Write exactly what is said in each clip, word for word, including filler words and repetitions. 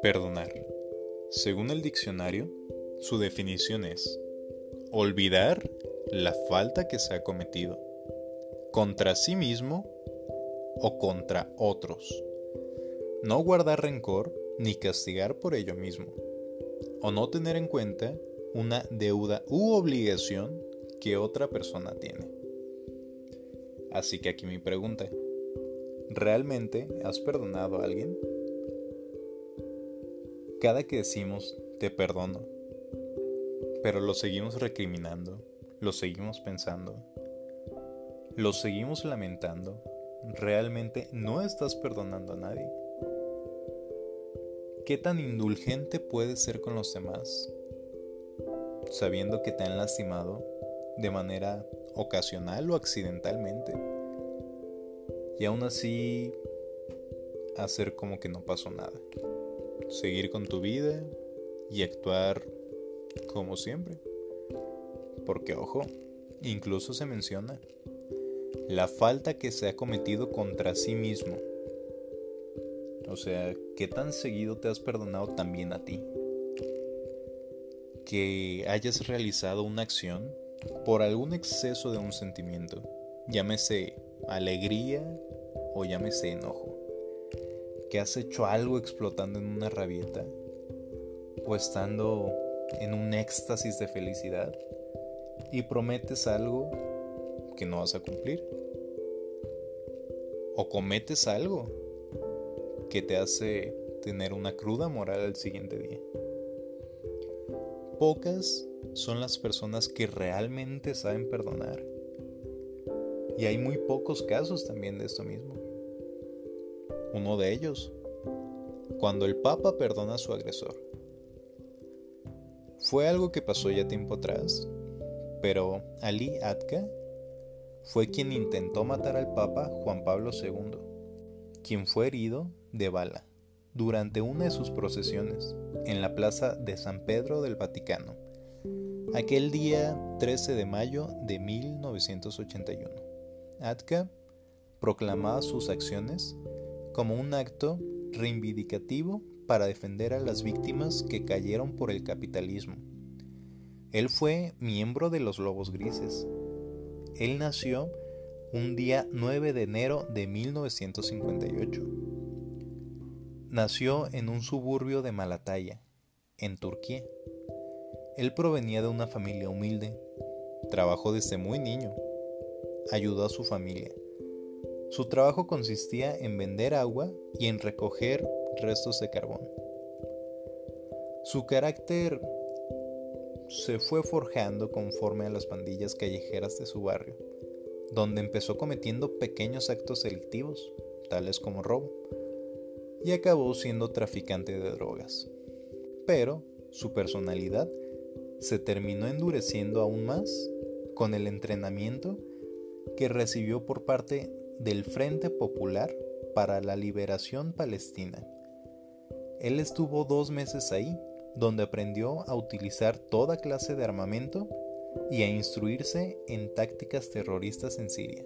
Perdonar. Según el diccionario, su definición es olvidar la falta que se ha cometido contra sí mismo o contra otros. No guardar rencor ni castigar por ello mismo, o no tener en cuenta una deuda u obligación que otra persona tiene. Así que aquí mi pregunta: ¿realmente has perdonado a alguien? Cada que decimos te perdono, pero lo seguimos recriminando, lo seguimos pensando, lo seguimos lamentando, realmente no estás perdonando a nadie. ¿Qué tan indulgente puedes ser con los demás, sabiendo que te han lastimado de manera ocasional o accidentalmente, y aún así hacer como que no pasó nada, seguir con tu vida y actuar como siempre? Porque ojo, incluso se menciona la falta que se ha cometido contra sí mismo. O sea, ¿qué tan seguido te has perdonado también a ti? Que hayas realizado una acción por algún exceso de un sentimiento, llámese alegría o llámese enojo, que has hecho algo explotando en una rabieta o estando en un éxtasis de felicidad y prometes algo que no vas a cumplir, o cometes algo que te hace tener una cruda moral al siguiente día. Pocas son las personas que realmente saben perdonar. Y hay muy pocos casos también de esto mismo. Uno de ellos, cuando el Papa perdona a su agresor. Fue algo que pasó ya tiempo atrás, pero Ali Ağca fue quien intentó matar al Papa Juan Pablo segundo, quien fue herido de bala durante una de sus procesiones en la plaza de San Pedro del Vaticano, aquel día trece de mayo de mil novecientos ochenta y uno. Ağca proclamaba sus acciones como un acto reivindicativo para defender a las víctimas que cayeron por el capitalismo. Él fue miembro de los Lobos Grises. Él nació un día nueve de enero de mil novecientos cincuenta y ocho. Nació en un suburbio de Malatya, en Turquía. Él provenía de una familia humilde. Trabajó desde muy niño. Ayudó a su familia. Su trabajo consistía en vender agua y en recoger restos de carbón. Su carácter se fue forjando conforme a las pandillas callejeras de su barrio, donde empezó cometiendo pequeños actos delictivos, tales como robo, y acabó siendo traficante de drogas. Pero su personalidad se terminó endureciendo aún más con el entrenamiento que recibió por parte del Frente Popular para la Liberación Palestina. Él estuvo dos meses ahí, donde aprendió a utilizar toda clase de armamento y a instruirse en tácticas terroristas en Siria.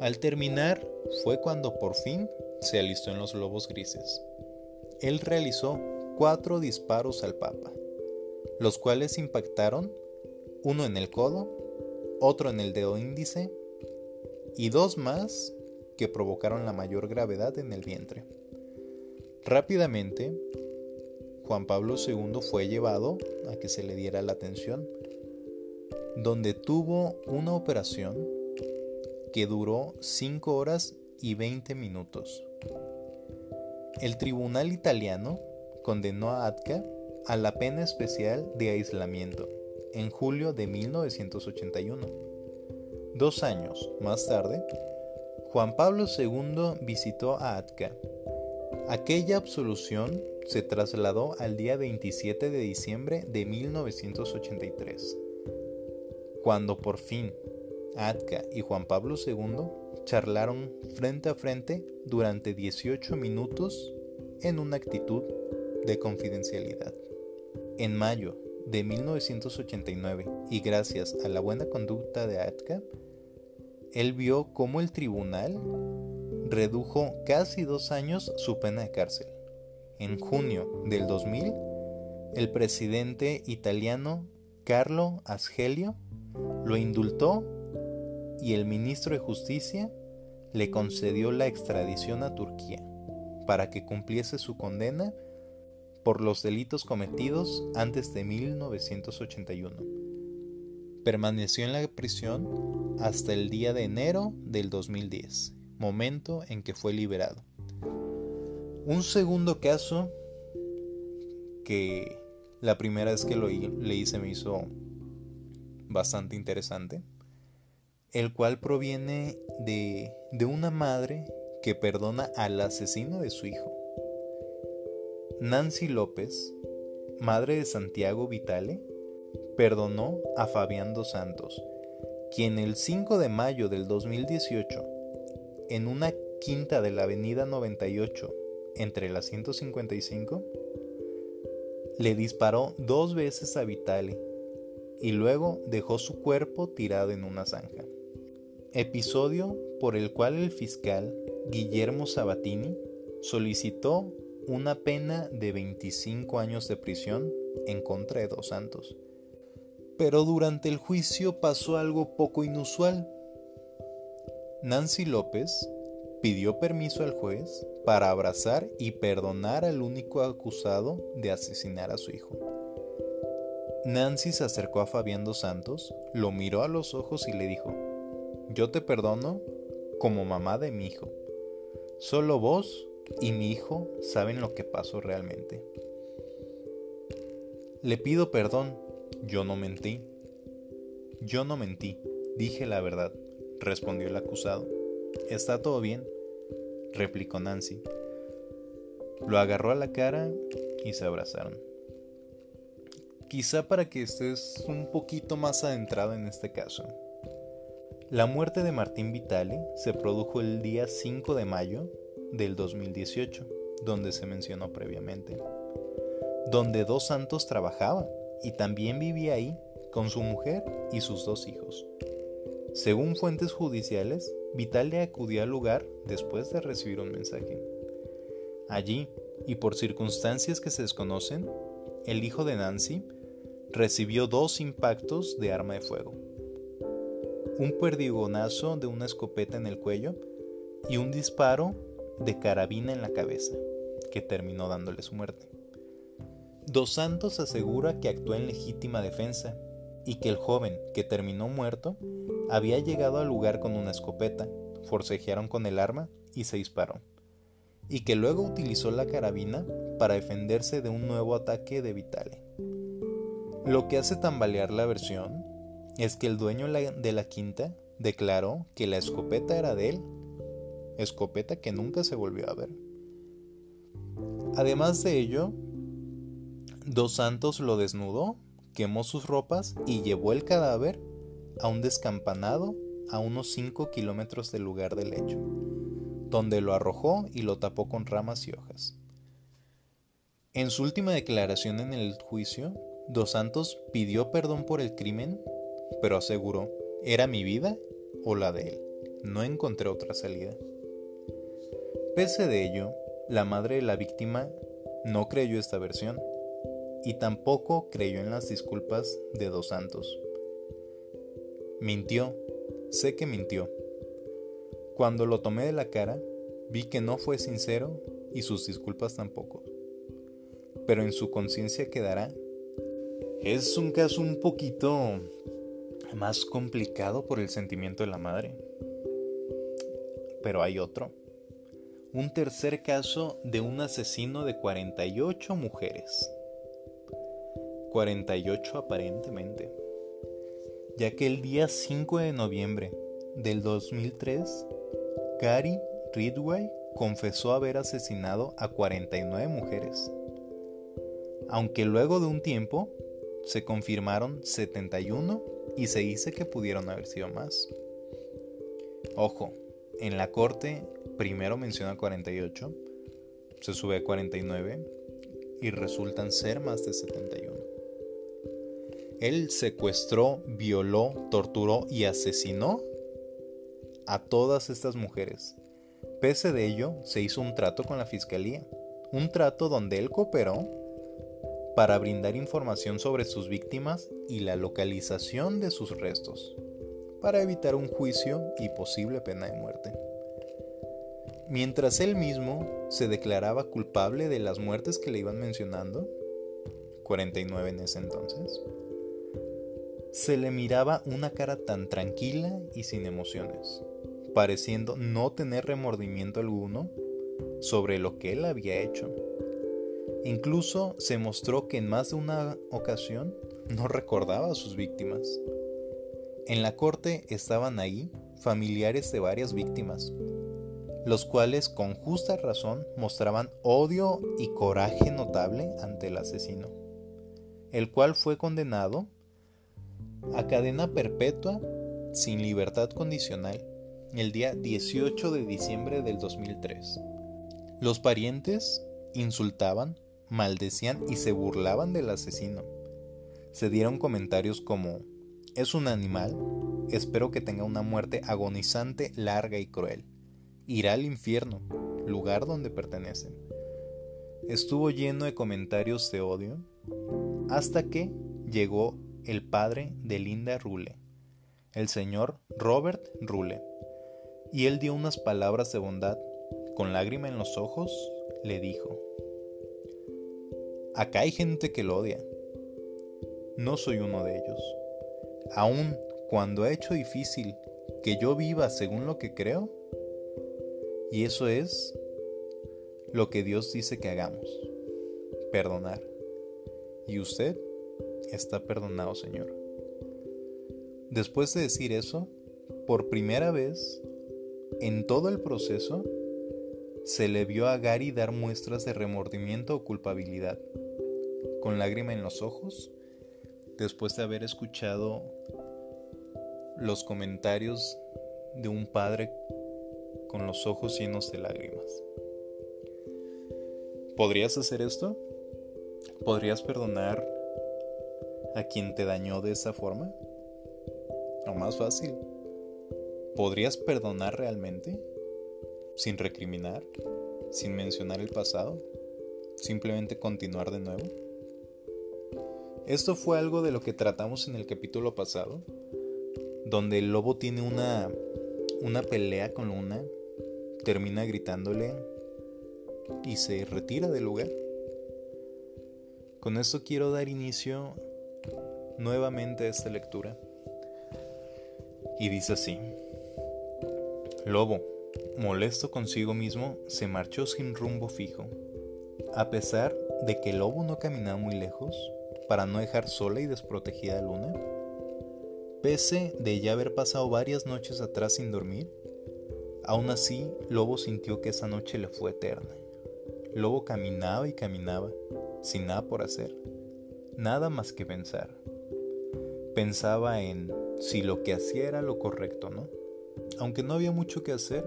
Al terminar fue cuando por fin se alistó en los Lobos Grises. Él realizó cuatro disparos al Papa, los cuales impactaron uno en el codo, otro en el dedo índice y dos más que provocaron la mayor gravedad en el vientre. Rápidamente, Juan Pablo segundo fue llevado a que se le diera la atención, donde tuvo una operación que duró cinco horas y veinte minutos. El tribunal italiano condenó a Ağca a la pena especial de aislamiento en julio de mil novecientos ochenta y uno. Dos años más tarde, Juan Pablo segundo visitó a Ağca. Aquella absolución se trasladó al día veintisiete de diciembre de mil novecientos ochenta y tres, cuando por fin Ağca y Juan Pablo segundo charlaron frente a frente durante dieciocho minutos en una actitud de confidencialidad. En mayo de mil novecientos ochenta y nueve, y gracias a la buena conducta de Ağca, él vio cómo el tribunal redujo casi dos años su pena de cárcel. En junio del dos mil, el presidente italiano Carlo Azeglio lo indultó y el ministro de Justicia le concedió la extradición a Turquía para que cumpliese su condena por los delitos cometidos antes de mil novecientos ochenta y uno. Permaneció en la prisión hasta el día de enero del dos mil diez, momento en que fue liberado. Un segundo caso que la primera vez que lo leí se me hizo bastante interesante, el cual proviene de, de una madre que perdona al asesino de su hijo. Nancy López, madre de Santiago Vitale, perdonó a Fabián Dos Santos, quien el cinco de mayo del dos mil dieciocho, en una quinta de la avenida noventa y ocho, entre la ciento cincuenta y cinco, le disparó dos veces a Vitale y luego dejó su cuerpo tirado en una zanja. Episodio por el cual el fiscal Guillermo Sabatini solicitó una pena de veinticinco años de prisión en contra de Dos Santos. Pero durante el juicio pasó algo poco inusual. Nancy López pidió permiso al juez para abrazar y perdonar al único acusado de asesinar a su hijo. Nancy se acercó a Fabián Dos Santos, lo miró a los ojos y le dijo: "Yo te perdono como mamá de mi hijo. Solo vos y mi hijo saben lo que pasó realmente. Le pido perdón. Yo no mentí. Yo no mentí. Dije la verdad", respondió el acusado. "¿Está todo bien?", replicó Nancy. Lo agarró a la cara y se abrazaron. Quizá para que estés un poquito más adentrado en este caso. La muerte de Martín Vitale se produjo el día cinco de mayo del dos mil dieciocho, donde se mencionó previamente, donde Dos Santos trabajaba y también vivía ahí con su mujer y sus dos hijos. Según fuentes judiciales, Vitale acudió al lugar después de recibir un mensaje. Allí, y por circunstancias que se desconocen, el hijo de Nancy recibió dos impactos de arma de fuego, un perdigonazo de una escopeta en el cuello y un disparo de carabina en la cabeza, que terminó dándole su muerte. Dos Santos asegura que actuó en legítima defensa y que el joven que terminó muerto había llegado al lugar con una escopeta, forcejearon con el arma y se disparó, y que luego utilizó la carabina para defenderse de un nuevo ataque de Vitale. Lo que hace tambalear la versión es que el dueño de la quinta declaró que la escopeta era de él, escopeta que nunca se volvió a ver. Además de ello, Dos Santos lo desnudó, quemó sus ropas y llevó el cadáver a un descampanado a unos cinco kilómetros del lugar del hecho, donde lo arrojó y lo tapó con ramas y hojas. En su última declaración en el juicio, Dos Santos pidió perdón por el crimen, pero aseguró: "Era mi vida o la de él. No encontré otra salida". Pese de ello, la madre de la víctima no creyó esta versión y tampoco creyó en las disculpas de Dos Santos. "Mintió, sé que mintió. Cuando lo tomé de la cara, vi que no fue sincero y sus disculpas tampoco. Pero en su conciencia quedará". Es un caso un poquito más complicado por el sentimiento de la madre. Pero hay otro. Un tercer caso de un asesino de cuarenta y ocho mujeres. cuarenta y ocho aparentemente. Ya que el día cinco de noviembre del dos mil tres, Gary Ridgway confesó haber asesinado a cuarenta y nueve mujeres. Aunque luego de un tiempo se confirmaron setenta y uno y se dice que pudieron haber sido más. Ojo, en la corte primero menciona cuarenta y ocho, se sube a cuarenta y nueve y resultan ser más de setenta y uno. Él secuestró, violó, torturó y asesinó a todas estas mujeres. Pese de ello, se hizo un trato con la fiscalía, un trato donde él cooperó para brindar información sobre sus víctimas y la localización de sus restos, para evitar un juicio y posible pena de muerte. Mientras él mismo se declaraba culpable de las muertes que le iban mencionando, cuarenta y nueve en ese entonces, se le miraba una cara tan tranquila y sin emociones, pareciendo no tener remordimiento alguno sobre lo que él había hecho. Incluso se mostró que en más de una ocasión no recordaba a sus víctimas. En la corte estaban ahí familiares de varias víctimas, los cuales con justa razón mostraban odio y coraje notable ante el asesino, el cual fue condenado a cadena perpetua sin libertad condicional el día dieciocho de diciembre del dos mil tres. Los parientes insultaban, maldecían y se burlaban del asesino. Se dieron comentarios como: "Es un animal, espero que tenga una muerte agonizante, larga y cruel. Irá al infierno, lugar donde pertenecen". Estuvo lleno de comentarios de odio hasta que llegó el padre de Linda Rule, el señor Robert Rule, y él dio unas palabras de bondad. Con lágrima en los ojos le dijo: "Acá hay gente que lo odia. No soy uno de ellos. Aun cuando ha hecho difícil que yo viva según lo que creo, y eso es lo que Dios dice que hagamos: perdonar. Y usted está perdonado, señor". Después de decir eso, por primera vez en todo el proceso, se le vio a Gary dar muestras de remordimiento o culpabilidad. Con lágrima en los ojos, después de haber escuchado los comentarios de un padre con los ojos llenos de lágrimas. ¿Podrías hacer esto? ¿Podrías perdonar a quien te dañó de esa forma? O más fácil, ¿podrías perdonar realmente? Sin recriminar, sin mencionar el pasado, simplemente continuar de nuevo. Esto fue algo de lo que tratamos en el capítulo pasado, donde el lobo tiene una, una pelea con Luna, termina gritándole y se retira del lugar. Con esto quiero dar inicio nuevamente a esta lectura. Y dice así: Lobo, molesto consigo mismo, se marchó sin rumbo fijo. A pesar de que el lobo no caminaba muy lejos, para no dejar sola y desprotegida a Luna, pese de ya haber pasado varias noches atrás sin dormir, aún así Lobo sintió que esa noche le fue eterna. Lobo caminaba y caminaba, sin nada por hacer, nada más que pensar. Pensaba en si lo que hacía era lo correcto, ¿no? Aunque no había mucho que hacer,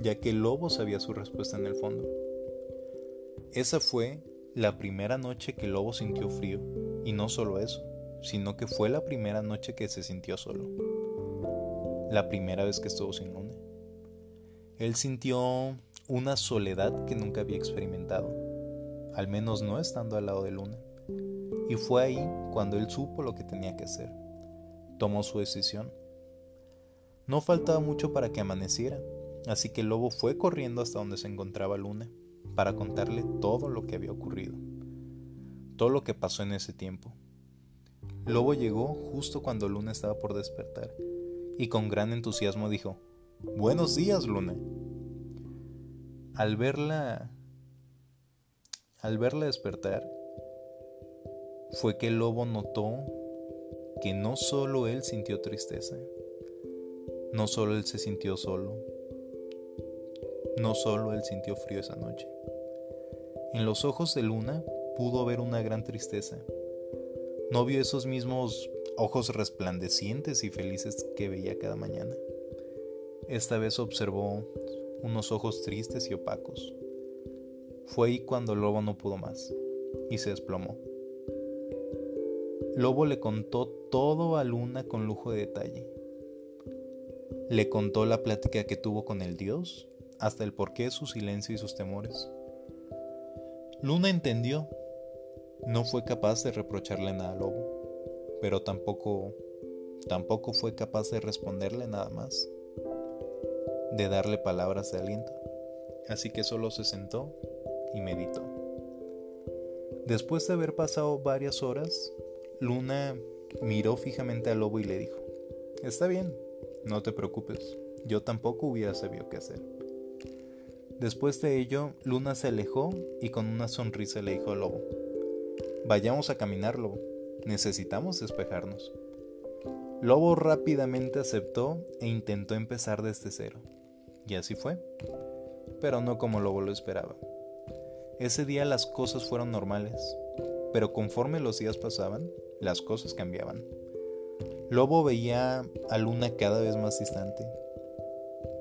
ya que Lobo sabía su respuesta en el fondo. Esa fue la primera noche que Lobo sintió frío, y no solo eso, sino que fue la primera noche que se sintió solo. La primera vez que estuvo sin Luna. Él sintió una soledad que nunca había experimentado, al menos no estando al lado de Luna. Y fue ahí cuando él supo lo que tenía que hacer. Tomó su decisión. No faltaba mucho para que amaneciera, así que el lobo fue corriendo hasta donde se encontraba Luna para contarle todo lo que había ocurrido, todo lo que pasó en ese tiempo. Lobo llegó justo cuando Luna estaba por despertar y con gran entusiasmo dijo: "Buenos días, Luna". Al verla, al verla despertar, fue que el lobo notó que no solo él sintió tristeza, no solo él se sintió solo, no solo él sintió frío esa noche. En los ojos de Luna pudo ver una gran tristeza. No vio esos mismos ojos resplandecientes y felices que veía cada mañana. Esta vez observó unos ojos tristes y opacos. Fue ahí cuando Lobo no pudo más y se desplomó. Lobo le contó todo a Luna con lujo de detalle. Le contó la plática que tuvo con el dios, hasta el porqué de su silencio y sus temores. Luna entendió. No fue capaz de reprocharle nada a Lobo, pero tampoco, tampoco fue capaz de responderle nada más, de darle palabras de aliento. Así que solo se sentó y meditó. Después de haber pasado varias horas, Luna miró fijamente a Lobo y le dijo: «Está bien, no te preocupes, yo tampoco hubiera sabido qué hacer». Después de ello, Luna se alejó y con una sonrisa le dijo a Lobo: «Vayamos a caminar, Lobo. Necesitamos despejarnos». Lobo rápidamente aceptó e intentó empezar desde cero. Y así fue, pero no como Lobo lo esperaba. Ese día las cosas fueron normales, pero conforme los días pasaban, las cosas cambiaban. Lobo veía a Luna cada vez más distante.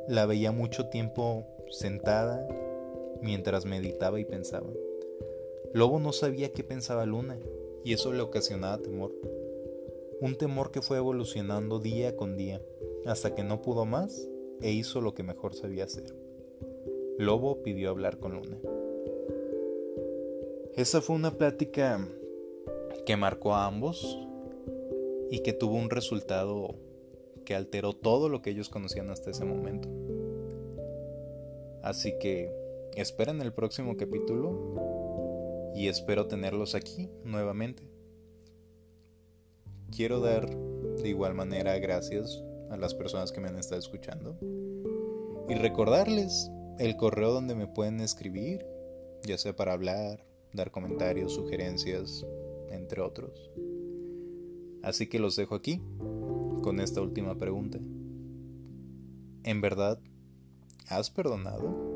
La veía mucho tiempo sentada mientras meditaba y pensaba. Lobo no sabía qué pensaba Luna y eso le ocasionaba temor. Un temor que fue evolucionando día con día hasta que no pudo más e hizo lo que mejor sabía hacer. Lobo pidió hablar con Luna. Esa fue una plática que marcó a ambos y que tuvo un resultado que alteró todo lo que ellos conocían hasta ese momento. Así que esperen el próximo capítulo y espero tenerlos aquí nuevamente. Quiero dar de igual manera gracias a las personas que me han estado escuchando y recordarles el correo donde me pueden escribir, ya sea para hablar, dar comentarios, sugerencias, entre otros. Así que los dejo aquí con esta última pregunta. ¿En verdad has perdonado?